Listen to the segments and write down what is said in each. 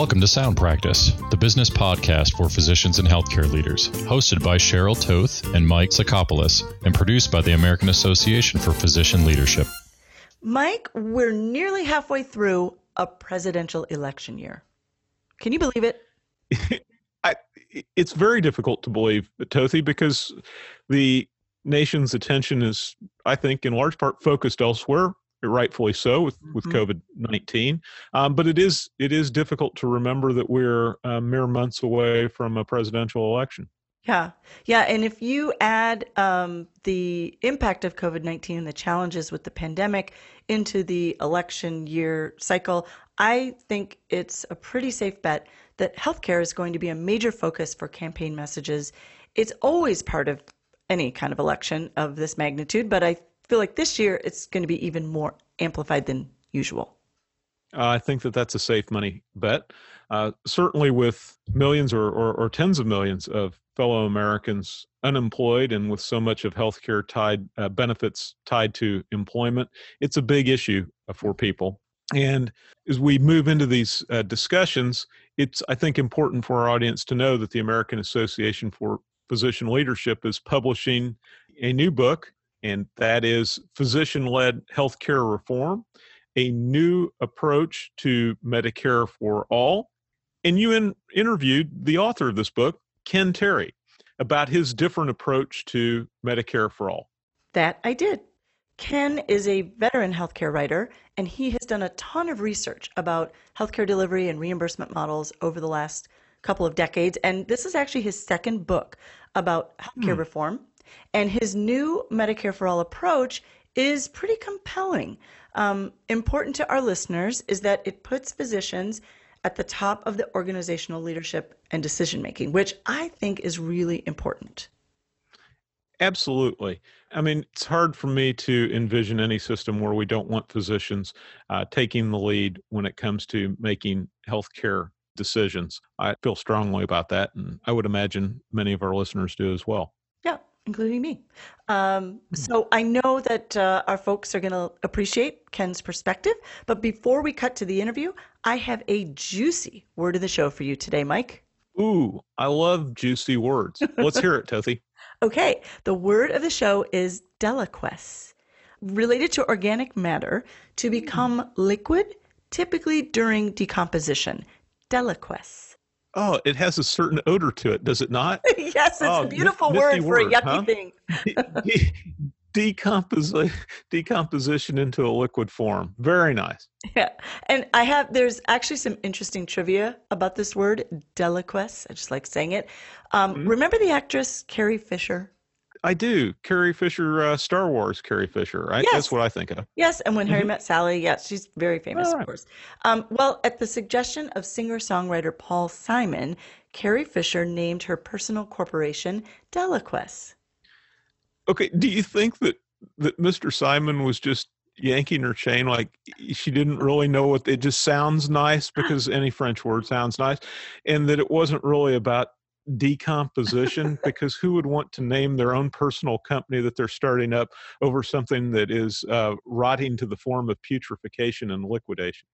Welcome to Sound Practice, the business podcast for physicians and healthcare leaders, hosted by Cheryl Toth and Mike Sacopulos, and produced by the American Association for Physician Leadership. Mike, we're nearly halfway through a presidential election year. Can you believe it? It's very difficult to believe, Tothi, because the nation's attention is, I think, in large part focused elsewhere. Rightfully so, with COVID-19, but it is difficult to remember that we're mere months away from a presidential election. Yeah, and if you add the impact of COVID-19 and the challenges with the pandemic into the election year cycle, I think it's a pretty safe bet that healthcare is going to be a major focus for campaign messages. It's always part of any kind of election of this magnitude, but I feel like this year it's going to be even more amplified than usual. I think that's a safe money bet. Certainly with millions or tens of millions of fellow Americans unemployed and with so much of healthcare benefits tied to employment, it's a big issue for people. And as we move into these discussions, it's, I think, important for our audience to know that the American Association for Physician Leadership is publishing a new book, and that is Physician-Led Healthcare Reform, a New Approach to Medicare for All. And you interviewed the author of this book, Ken Terry, about his different approach to Medicare for All. That I did. Ken is a veteran healthcare writer, and he has done a ton of research about healthcare delivery and reimbursement models over the last couple of decades. And this is actually his second book about healthcare reform. And his new Medicare for All approach is pretty compelling. Important to our listeners is that it puts physicians at the top of the organizational leadership and decision-making, which I think is really important. Absolutely. I mean, it's hard for me to envision any system where we don't want physicians taking the lead when it comes to making healthcare decisions. I feel strongly about that, and I would imagine many of our listeners do as well. Including me. So I know that our folks are going to appreciate Ken's perspective, but before we cut to the interview, I have a juicy word of the show for you today, Mike. Ooh, I love juicy words. Let's hear it, Tothi. Okay. The word of the show is deliquesce, related to organic matter to become liquid, typically during decomposition. Deliquesce. Oh, it has a certain odor to it, does it not? Yes, it's a beautiful word for a yucky thing. Decomposition into a liquid form. Very nice. Yeah, and there's actually some interesting trivia about this word, deliquesce. I just like saying it. Remember the actress Carrie Fisher? I do. Carrie Fisher, Star Wars Carrie Fisher, right? Yes. That's what I think of. Yes, and When Harry Met Sally, yes, she's very famous, of course. Well, at the suggestion of singer-songwriter Paul Simon, Carrie Fisher named her personal corporation deliquesce. Okay, do you think that Mr. Simon was just yanking her chain, like she didn't really know what, it just sounds nice because any French word sounds nice, and that it wasn't really about decomposition, because who would want to name their own personal company that they're starting up over something that is rotting to the form of putrefaction and liquidation?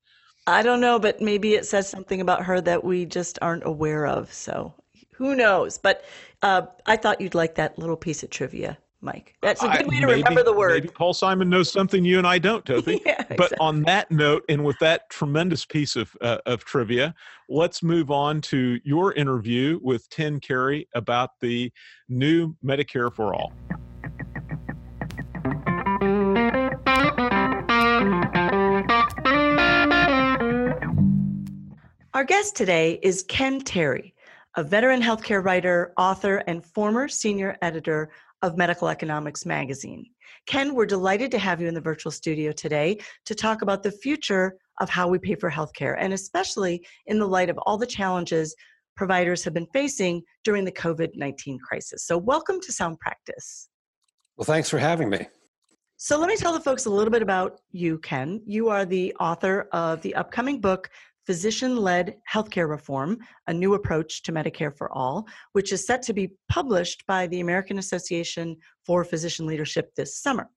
I don't know, but maybe it says something about her that we just aren't aware of. So who knows? But I thought you'd like that little piece of trivia, Mike. That's a good way to remember the word. Maybe Paul Simon knows something you and I don't, Tothi. Yeah, exactly. But on that note, and with that tremendous piece of trivia, let's move on to your interview with Ken Terry about the new Medicare for All. Our guest today is Ken Terry, a veteran healthcare writer, author, and former senior editor of Medical Economics magazine. Ken, we're delighted to have you in the virtual studio today to talk about the future of how we pay for healthcare, and especially in the light of all the challenges providers have been facing during the COVID-19 crisis. So welcome to Sound Practice. Well, thanks for having me. So let me tell the folks a little bit about you, Ken. You are the author of the upcoming book, Physician-Led Healthcare Reform, a New Approach to Medicare for All, which is set to be published by the American Association for Physician Leadership this summer.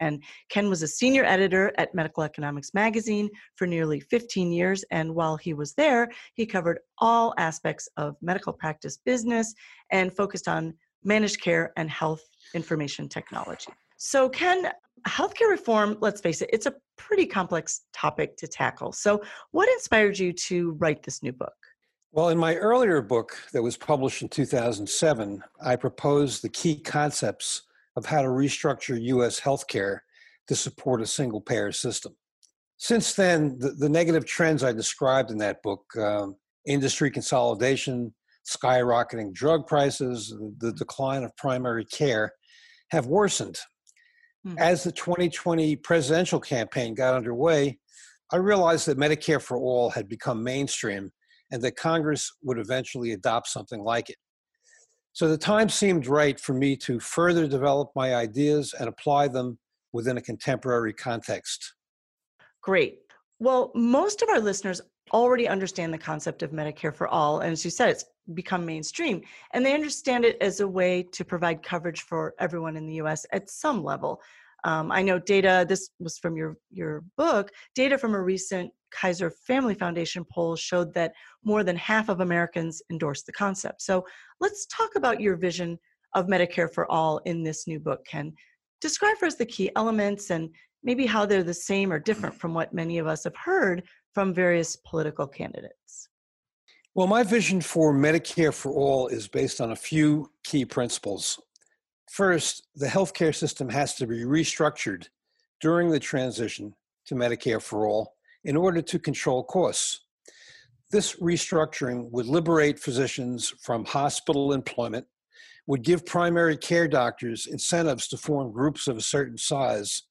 And Ken was a senior editor at Medical Economics magazine for nearly 15 years. And while he was there, he covered all aspects of medical practice business and focused on managed care and health information technology. So Ken, healthcare reform, let's face it, it's a pretty complex topic to tackle. So what inspired you to write this new book? Well, in my earlier book that was published in 2007, I proposed the key concepts of how to restructure U.S. healthcare to support a single-payer system. Since then, the negative trends I described in that book, industry consolidation, skyrocketing drug prices, the decline of primary care, have worsened. As the 2020 presidential campaign got underway, I realized that Medicare for All had become mainstream and that Congress would eventually adopt something like it. So the time seemed right for me to further develop my ideas and apply them within a contemporary context. Great. Well, most of our listeners already understand the concept of Medicare for All, and as you said, it's become mainstream, and they understand it as a way to provide coverage for everyone in the U.S. at some level. I know data, this was from your book, data from a recent Kaiser Family Foundation poll showed that more than half of Americans endorse the concept. So let's talk about your vision of Medicare for All in this new book, Ken. Describe for us the key elements and maybe how they're the same or different from what many of us have heard from various political candidates. Well, my vision for Medicare for All is based on a few key principles. First, the healthcare system has to be restructured during the transition to Medicare for All in order to control costs. This restructuring would liberate physicians from hospital employment, would give primary care doctors incentives to form groups of a certain size,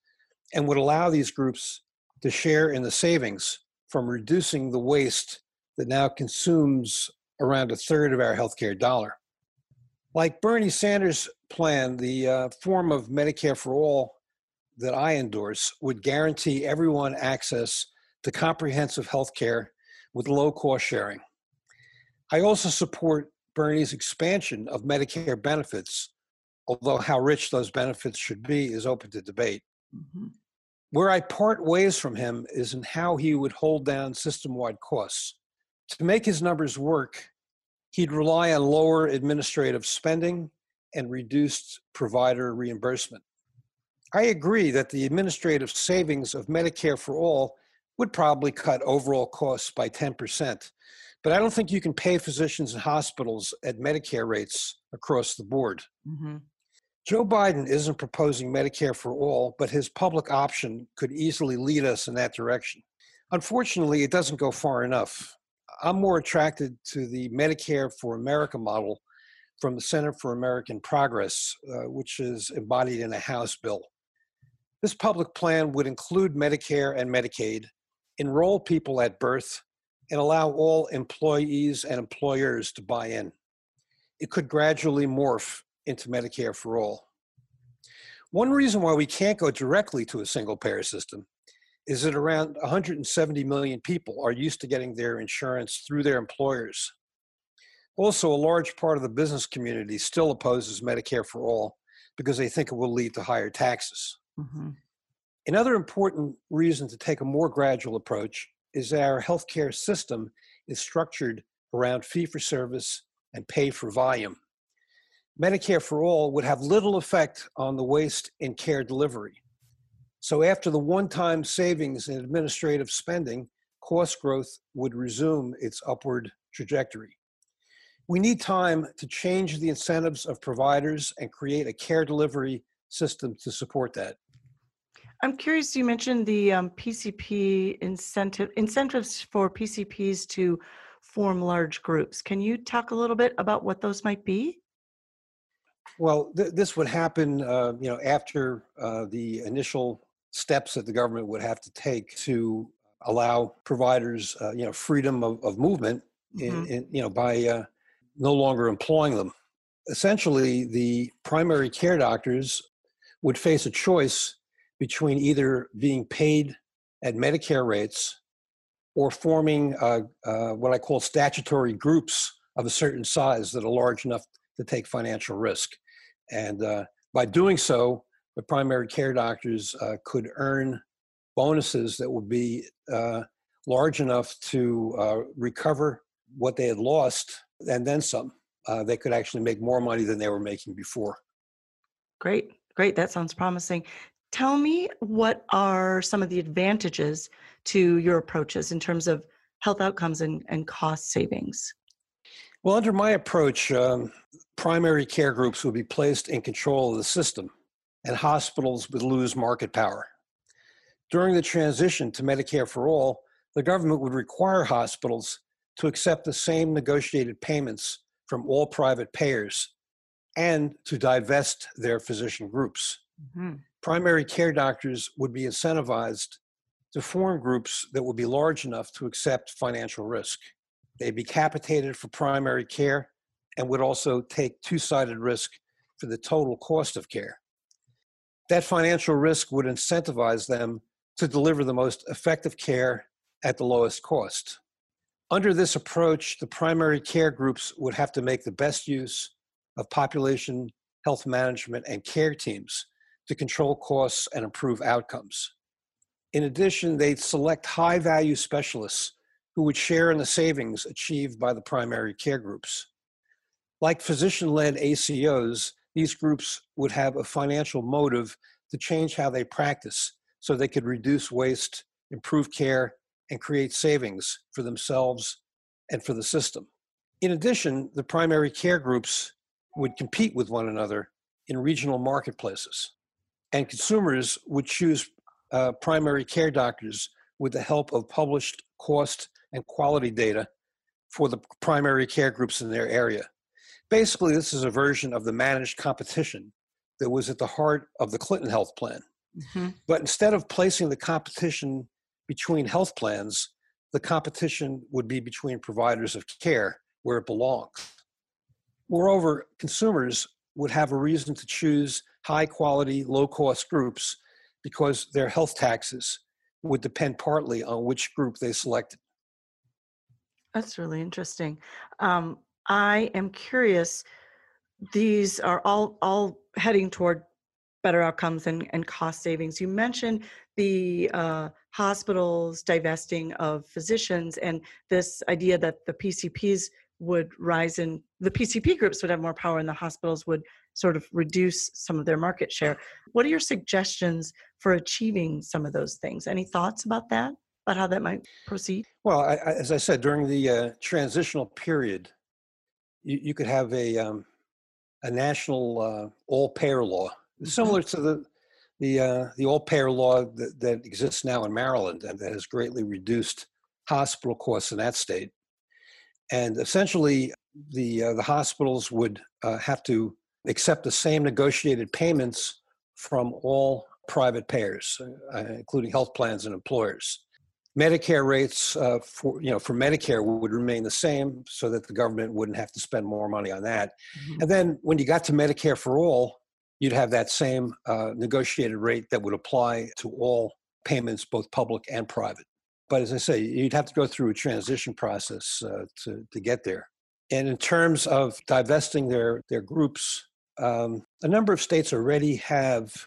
and would allow these groups to share in the savings from reducing the waste that now consumes around a third of our healthcare dollar. Like Bernie Sanders' plan, the form of Medicare for All that I endorse would guarantee everyone access to comprehensive healthcare with low cost sharing. I also support Bernie's expansion of Medicare benefits, although how rich those benefits should be is open to debate. Mm-hmm. Where I part ways from him is in how he would hold down system-wide costs. To make his numbers work, he'd rely on lower administrative spending and reduced provider reimbursement. I agree that the administrative savings of Medicare for All would probably cut overall costs by 10%, but I don't think you can pay physicians and hospitals at Medicare rates across the board. Mm-hmm. Joe Biden isn't proposing Medicare for All, but his public option could easily lead us in that direction. Unfortunately, it doesn't go far enough. I'm more attracted to the Medicare for America model from the Center for American Progress, which is embodied in a House bill. This public plan would include Medicare and Medicaid, enroll people at birth, and allow all employees and employers to buy in. It could gradually morph into Medicare for All. One reason why we can't go directly to a single-payer system is that around 170 million people are used to getting their insurance through their employers. Also, a large part of the business community still opposes Medicare for All because they think it will lead to higher taxes. Mm-hmm. Another important reason to take a more gradual approach is that our healthcare system is structured around fee-for-service and pay-for-volume. Medicare for All would have little effect on the waste in care delivery. So after the one-time savings in administrative spending, cost growth would resume its upward trajectory. We need time to change the incentives of providers and create a care delivery system to support that. I'm curious, you mentioned the PCP incentives for PCPs to form large groups. Can you talk a little bit about what those might be? Well, this would happen after the initial steps that the government would have to take to allow providers, freedom of movement, mm-hmm. by no longer employing them. Essentially, the primary care doctors would face a choice between either being paid at Medicare rates or forming what I call statutory groups of a certain size that are large enough to take financial risk. And by doing so, the primary care doctors could earn bonuses that would be large enough to recover what they had lost and then some. They could actually make more money than they were making before. Great. Great. That sounds promising. Tell me, what are some of the advantages to your approaches in terms of health outcomes and cost savings? Well, under my approach, primary care groups would be placed in control of the system, and hospitals would lose market power. During the transition to Medicare for All, the government would require hospitals to accept the same negotiated payments from all private payers and to divest their physician groups. Mm-hmm. Primary care doctors would be incentivized to form groups that would be large enough to accept financial risk. They'd be capitated for primary care and would also take two-sided risk for the total cost of care. That financial risk would incentivize them to deliver the most effective care at the lowest cost. Under this approach, the primary care groups would have to make the best use of population health management and care teams to control costs and improve outcomes. In addition, they'd select high-value specialists who would share in the savings achieved by the primary care groups. Like physician-led ACOs, these groups would have a financial motive to change how they practice so they could reduce waste, improve care, and create savings for themselves and for the system. In addition, the primary care groups would compete with one another in regional marketplaces, and consumers would choose primary care doctors with the help of published cost and quality data for the primary care groups in their area. Basically, this is a version of the managed competition that was at the heart of the Clinton health plan. Mm-hmm. But instead of placing the competition between health plans, the competition would be between providers of care where it belongs. Moreover, consumers would have a reason to choose high-quality, low-cost groups because their health taxes would depend partly on which group they selected. That's really interesting. I am curious, these are all heading toward better outcomes and cost savings. You mentioned the hospitals divesting of physicians and this idea that the PCPs would rise in, the PCP groups would have more power and the hospitals would sort of reduce some of their market share. What are your suggestions for achieving some of those things? Any thoughts about that, about how that might proceed? Well, as I said, during the transitional period, you could have a national all-payer law, similar to the all-payer law that exists now in Maryland and that has greatly reduced hospital costs in that state. And essentially, the hospitals would have to accept the same negotiated payments from all private payers, including health plans and employers. Medicare rates for Medicare would remain the same so that the government wouldn't have to spend more money on that. Mm-hmm. And then when you got to Medicare for All, you'd have that same negotiated rate that would apply to all payments, both public and private. But as I say, you'd have to go through a transition process to get there. And in terms of divesting their groups, a number of states already have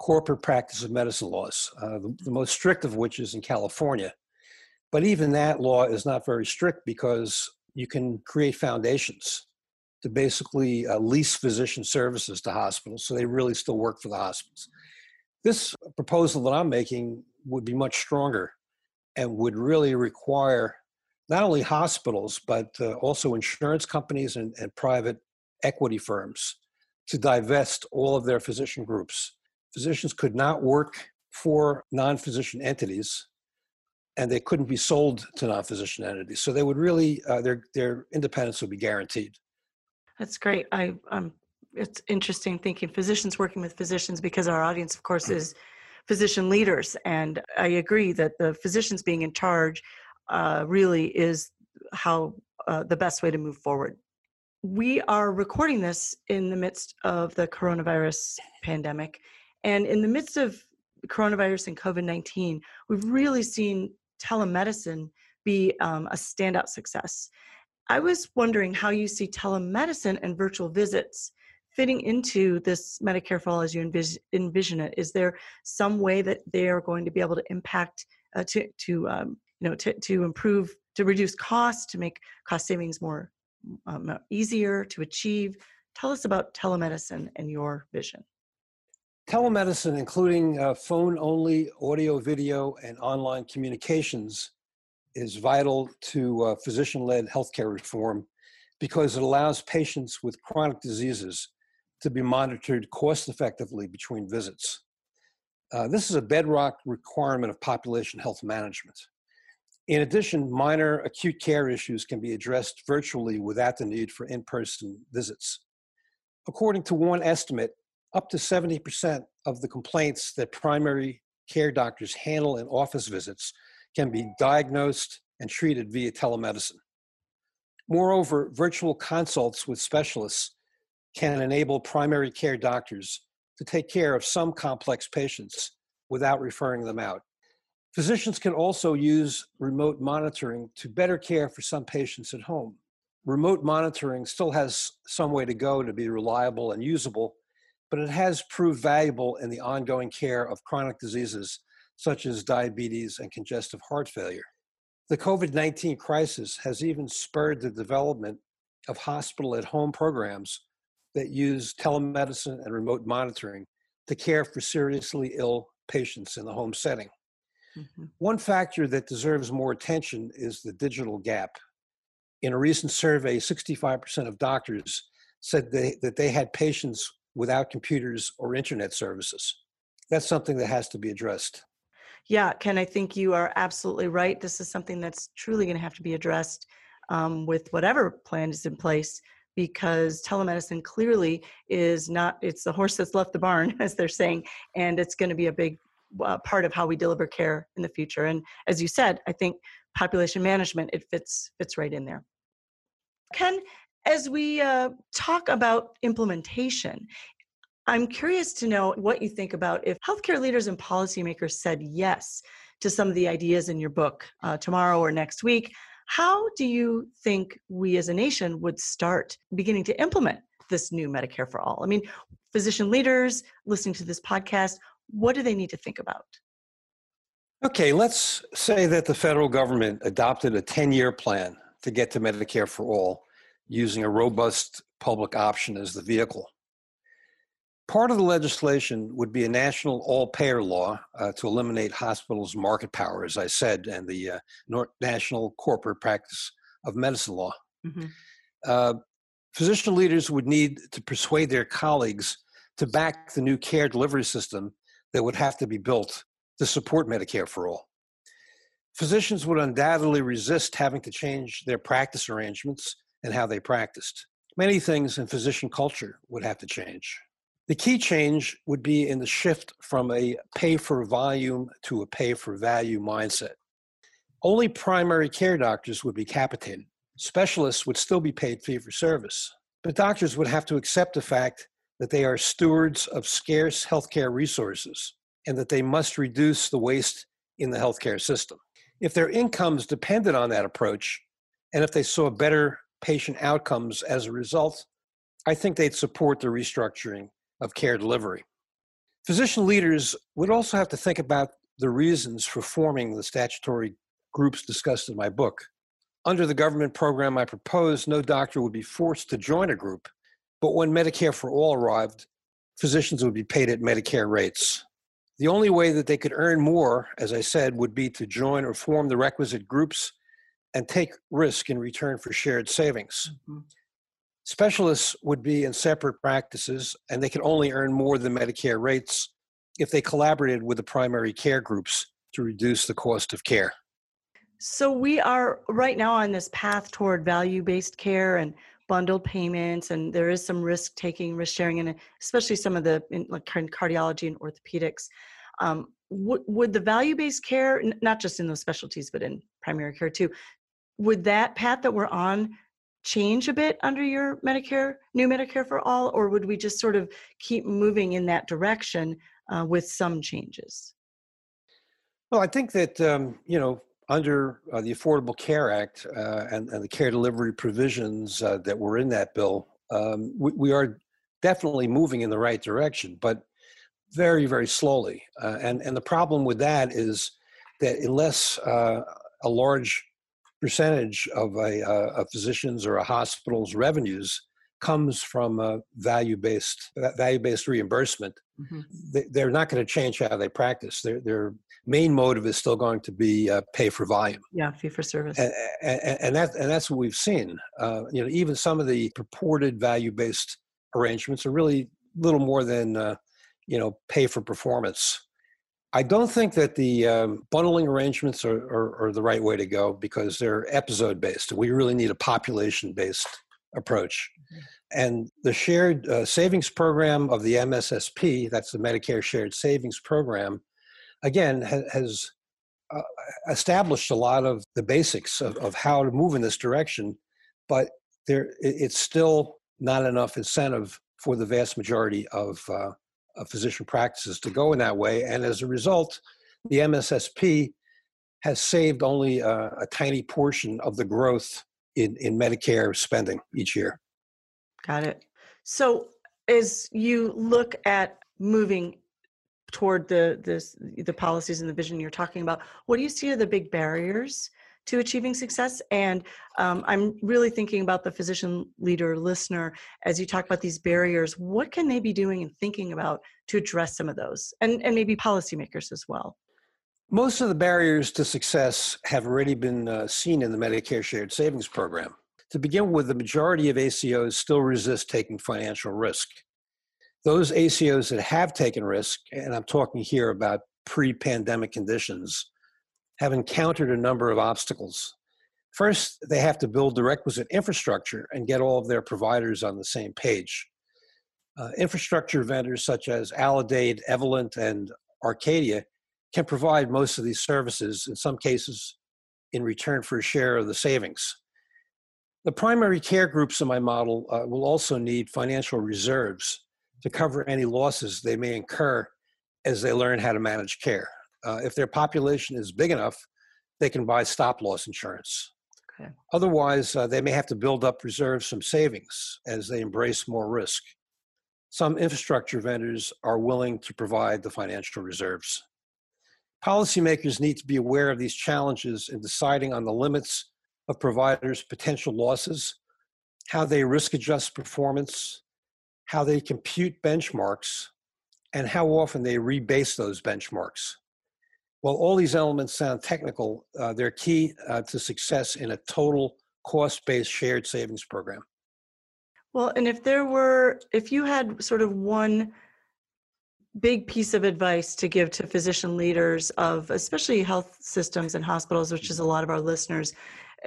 corporate practice of medicine laws, the most strict of which is in California. But even that law is not very strict because you can create foundations to basically lease physician services to hospitals, so they really still work for the hospitals. This proposal that I'm making would be much stronger and would really require not only hospitals, but also insurance companies and private equity firms to divest all of their physician groups. Physicians could not work for non-physician entities, and they couldn't be sold to non-physician entities. So they would really, their independence would be guaranteed. That's great. It's interesting thinking physicians working with physicians, because our audience, of course, is physician leaders. And I agree that the physicians being in charge really is how the best way to move forward. We are recording this in the midst of the coronavirus pandemic. And in the midst of coronavirus and COVID-19, we've really seen telemedicine be a standout success. I was wondering how you see telemedicine and virtual visits fitting into this Medicare for All as you envision it? Is there some way that they are going to be able to impact to improve, to reduce costs, to make cost savings more easier to achieve? Tell us about telemedicine and your vision. Telemedicine, including phone-only audio, video, and online communications, is vital to physician-led healthcare reform because it allows patients with chronic diseases to be monitored cost-effectively between visits. This is a bedrock requirement of population health management. In addition, minor acute care issues can be addressed virtually without the need for in-person visits. According to one estimate, up to 70% of the complaints that primary care doctors handle in office visits can be diagnosed and treated via telemedicine. Moreover, virtual consults with specialists can enable primary care doctors to take care of some complex patients without referring them out. Physicians can also use remote monitoring to better care for some patients at home. Remote monitoring still has some way to go to be reliable and usable, but it has proved valuable in the ongoing care of chronic diseases such as diabetes and congestive heart failure. The COVID-19 crisis has even spurred the development of hospital-at-home programs that use telemedicine and remote monitoring to care for seriously ill patients in the home setting. Mm-hmm. One factor that deserves more attention is the digital gap. In a recent survey, 65% of doctors said that they had patients without computers or internet services. That's something that has to be addressed. Yeah, Ken, I think you are absolutely right. This is something that's truly going to have to be addressed with whatever plan is in place, because telemedicine clearly is not, it's the horse that's left the barn, as they're saying, and it's going to be a big part of how we deliver care in the future. And as you said, I think population management, it fits right in there. Ken, as we talk about implementation, I'm curious to know what you think about if healthcare leaders and policymakers said yes to some of the ideas in your book tomorrow or next week. How do you think we as a nation would start beginning to implement this new Medicare for All? I mean, physician leaders listening to this podcast, what do they need to think about? Okay, let's say that the federal government adopted a 10-year plan to get to Medicare for All using a robust public option as the vehicle. Part of the legislation would be a national all-payer law to eliminate hospitals' market power, as I said, and the national corporate practice of medicine law. Mm-hmm. Physician leaders would need to persuade their colleagues to back the new care delivery system that would have to be built to support Medicare for All. Physicians would undoubtedly resist having to change their practice arrangements and how they practiced. Many things in physician culture would have to change. The key change would be in the shift from a pay-for-volume to a pay-for-value mindset. Only primary care doctors would be capitated. Specialists would still be paid fee-for-service, but doctors would have to accept the fact that they are stewards of scarce healthcare resources and that they must reduce the waste in the healthcare system. If their incomes depended on that approach, and if they saw better patient outcomes as a result, I think they'd support the restructuring of care delivery. Physician leaders would also have to think about the reasons for forming the statutory groups discussed in my book. Under the government program I proposed, no doctor would be forced to join a group, but when Medicare for All arrived, physicians would be paid at Medicare rates. The only way that they could earn more, as I said, would be to join or form the requisite groups and take risk in return for shared savings. Mm-hmm. Specialists would be in separate practices, and they could only earn more than Medicare rates if they collaborated with the primary care groups to reduce the cost of care. So we are right now on this path toward value-based care and bundled payments, and there is some risk-taking, risk-sharing, and especially some of the in cardiology and orthopedics. Would the value-based care, not just in those specialties, but in primary care too, would that path that we're on change a bit under your new Medicare for All, or would we just sort of keep moving in that direction with some changes? Well, I think that, under the Affordable Care Act and the care delivery provisions that were in that bill, we are definitely moving in the right direction, but very, very slowly. And the problem with that is that unless a large percentage of a physician's or a hospital's revenues comes from value-based reimbursement, mm-hmm. They're not going to change how they practice. Their main motive is still going to be pay for volume. Yeah, fee for service. And that's what we've seen. Even some of the purported value-based arrangements are really little more than pay for performance. I don't think that the bundling arrangements are the right way to go because they're episode-based. We really need a population-based approach. Mm-hmm. And the shared savings program of the MSSP, that's the Medicare Shared Savings Program, again, has established a lot of the basics of how to move in this direction, but it's still not enough incentive for the vast majority of physician practices to go in that way. And as a result, the MSSP has saved only a tiny portion of the growth in Medicare spending each year. Got it. So as you look at moving toward the policies and the vision you're talking about, what do you see are the big barriers to achieving success? And I'm really thinking about the physician leader listener as you talk about these barriers. What can they be doing and thinking about to address some of those, and maybe policymakers as well? Most of the barriers to success have already been seen in the Medicare Shared Savings Program. To begin with, the majority of ACOs still resist taking financial risk. Those ACOs that have taken risk, and I'm talking here about pre-pandemic conditions, have encountered a number of obstacles. First, they have to build the requisite infrastructure and get all of their providers on the same page. Infrastructure vendors such as Allidade, Evalent, and Arcadia can provide most of these services, in some cases in return for a share of the savings. The primary care groups in my model will also need financial reserves to cover any losses they may incur as they learn how to manage care. If their population is big enough, they can buy stop-loss insurance. Okay. Otherwise, they may have to build up reserves from savings as they embrace more risk. Some infrastructure vendors are willing to provide the financial reserves. Policymakers need to be aware of these challenges in deciding on the limits of providers' potential losses, how they risk adjust performance, how they compute benchmarks, and how often they rebase those benchmarks. While all these elements sound technical, they're key to success in a total cost-based shared savings program. Well, and if you had sort of one big piece of advice to give to physician leaders of especially health systems and hospitals, which is a lot of our listeners,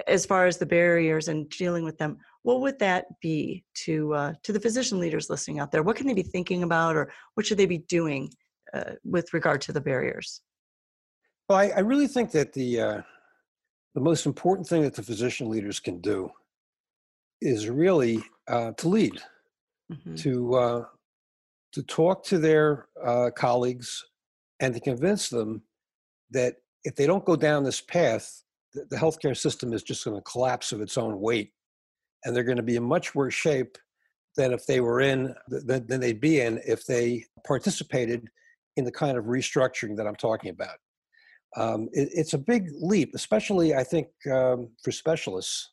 as far as the barriers and dealing with them, what would that be to the physician leaders listening out there? What can they be thinking about, or what should they be doing with regard to the barriers? Well, I really think that the most important thing that the physician leaders can do is really to lead, mm-hmm. to talk to their colleagues and to convince them that if they don't go down this path, the healthcare system is just going to collapse of its own weight, and they're going to be in much worse shape than they'd be in if they participated in the kind of restructuring that I'm talking about. It's a big leap, especially, I think, for specialists,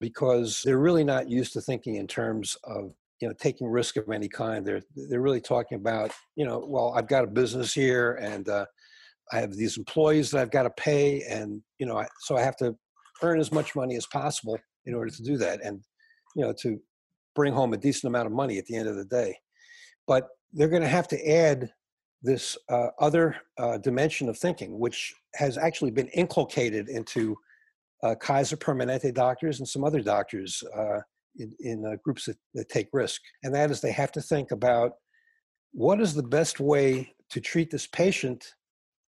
because they're really not used to thinking in terms of, taking risk of any kind. They're really talking about, well, I've got a business here, and I have these employees that I've got to pay, and, so I have to earn as much money as possible in order to do that, and, to bring home a decent amount of money at the end of the day. But they're going to have to add this other dimension of thinking, which has actually been inculcated into Kaiser Permanente doctors and some other doctors in groups that take risk. And that is, they have to think about what is the best way to treat this patient,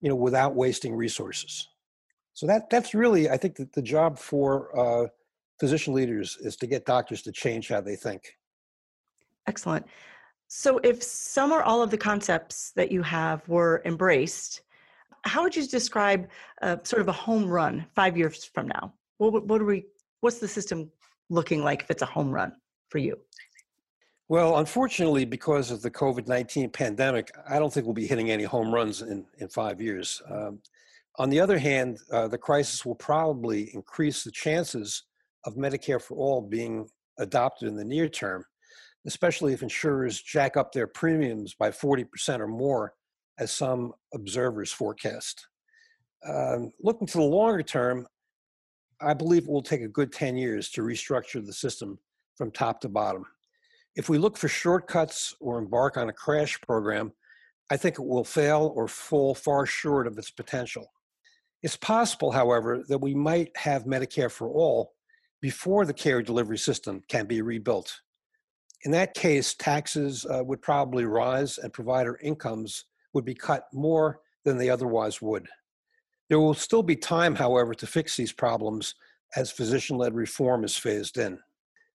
without wasting resources. So that's really, I think, the job for physician leaders is to get doctors to change how they think. Excellent. So if some or all of the concepts that you have were embraced, how would you describe sort of a home run 5 years from now? What's the system looking like if it's a home run for you? Well, unfortunately, because of the COVID-19 pandemic, I don't think we'll be hitting any home runs in 5 years. On the other hand, the crisis will probably increase the chances of Medicare for All being adopted in the near term, especially if insurers jack up their premiums by 40% or more, as some observers forecast. Looking to the longer term, I believe it will take a good 10 years to restructure the system from top to bottom. If we look for shortcuts or embark on a crash program, I think it will fail or fall far short of its potential. It's possible, however, that we might have Medicare for All before the care delivery system can be rebuilt. In that case, taxes would probably rise and provider incomes would be cut more than they otherwise would. There will still be time, however, to fix these problems as physician-led reform is phased in.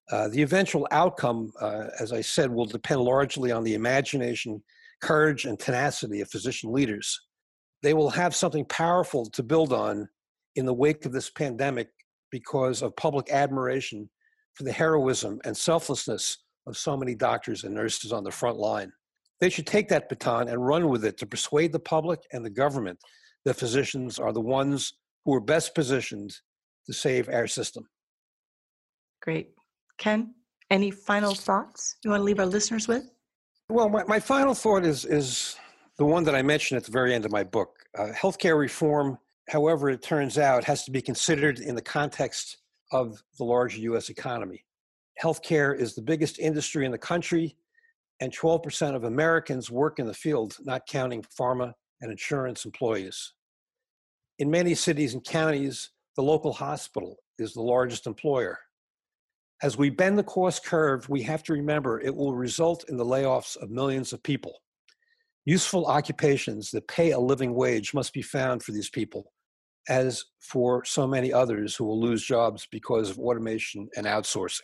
The eventual outcome, as I said, will depend largely on the imagination, courage, and tenacity of physician leaders. They will have something powerful to build on in the wake of this pandemic because of public admiration for the heroism and selflessness of so many doctors and nurses on the front line. They should take that baton and run with it to persuade the public and the government that physicians are the ones who are best positioned to save our system. Great. Ken, any final thoughts you want to leave our listeners with? Well, my final thought is the one that I mentioned at the very end of my book. Healthcare reform, however it turns out, has to be considered in the context of the larger U.S. economy. Healthcare is the biggest industry in the country, and 12% of Americans work in the field, not counting pharma and insurance employees. In many cities and counties, the local hospital is the largest employer. As we bend the cost curve, we have to remember it will result in the layoffs of millions of people. Useful occupations that pay a living wage must be found for these people, as for so many others who will lose jobs because of automation and outsourcing.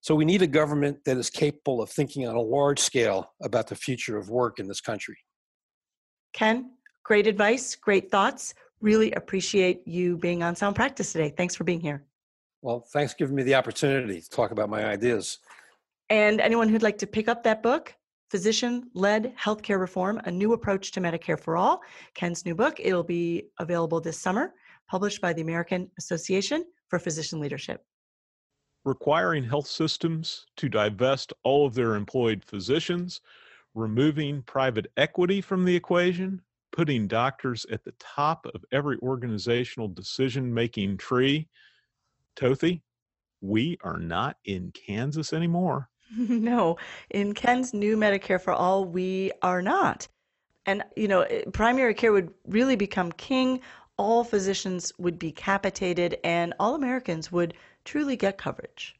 So we need a government that is capable of thinking on a large scale about the future of work in this country. Ken, great advice, great thoughts. Really appreciate you being on Sound Practice today. Thanks for being here. Well, thanks for giving me the opportunity to talk about my ideas. And anyone who'd like to pick up that book, Physician-Led Healthcare Reform, A New Approach to Medicare for All, Ken's new book, it'll be available this summer, published by the American Association for Physician Leadership. Requiring health systems to divest all of their employed physicians, removing private equity from the equation, putting doctors at the top of every organizational decision-making tree. Tothi, we are not in Kansas anymore. No, in Ken's new Medicare for All, we are not. And, you know, primary care would really become king. All physicians would be capitated and all Americans would truly get coverage.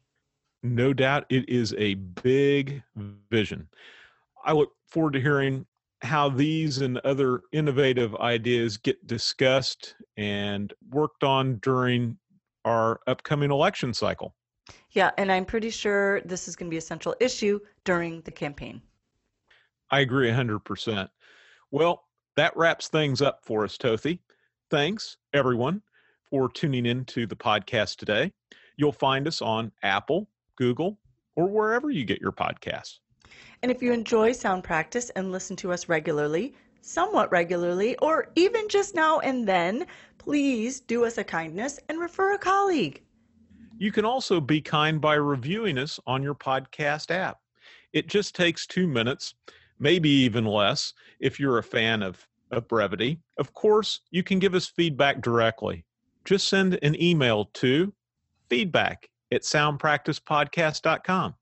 No doubt it is a big vision. I look forward to hearing how these and other innovative ideas get discussed and worked on during our upcoming election cycle. Yeah, and I'm pretty sure this is going to be a central issue during the campaign. I agree 100%. Well, that wraps things up for us, Tothi. Thanks, everyone, for tuning in to the podcast today. You'll find us on Apple, Google, or wherever you get your podcasts. And if you enjoy Sound Practice and listen to us regularly, somewhat regularly, or even just now and then, please do us a kindness and refer a colleague. You can also be kind by reviewing us on your podcast app. It just takes 2 minutes, maybe even less, if you're a fan of brevity. Of course, you can give us feedback directly. Just send an email to feedback@soundpracticepodcast.com.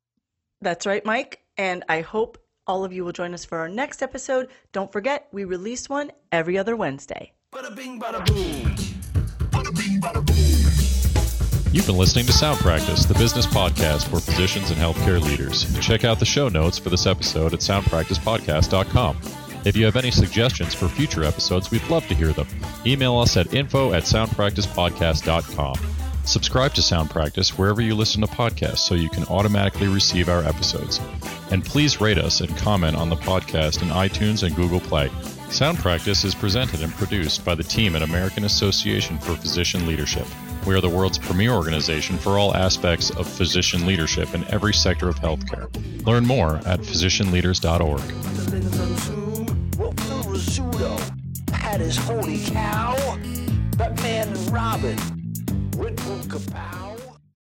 That's right, Mike. And I hope all of you will join us for our next episode. Don't forget, we release one every other Wednesday. Bada-bing, bada-boom. Bada-bing, bada-boom. You've been listening to Sound Practice, the business podcast for physicians and healthcare leaders. Check out the show notes for this episode at soundpracticepodcast.com. If you have any suggestions for future episodes, we'd love to hear them. Email us at info@soundpracticepodcast.com. Subscribe to Sound Practice wherever you listen to podcasts so you can automatically receive our episodes. And please rate us and comment on the podcast in iTunes and Google Play. Sound Practice is presented and produced by the team at American Association for Physician Leadership. We are the world's premier organization for all aspects of physician leadership in every sector of healthcare. Learn more at physicianleaders.org. Holy cow! Batman and Robin.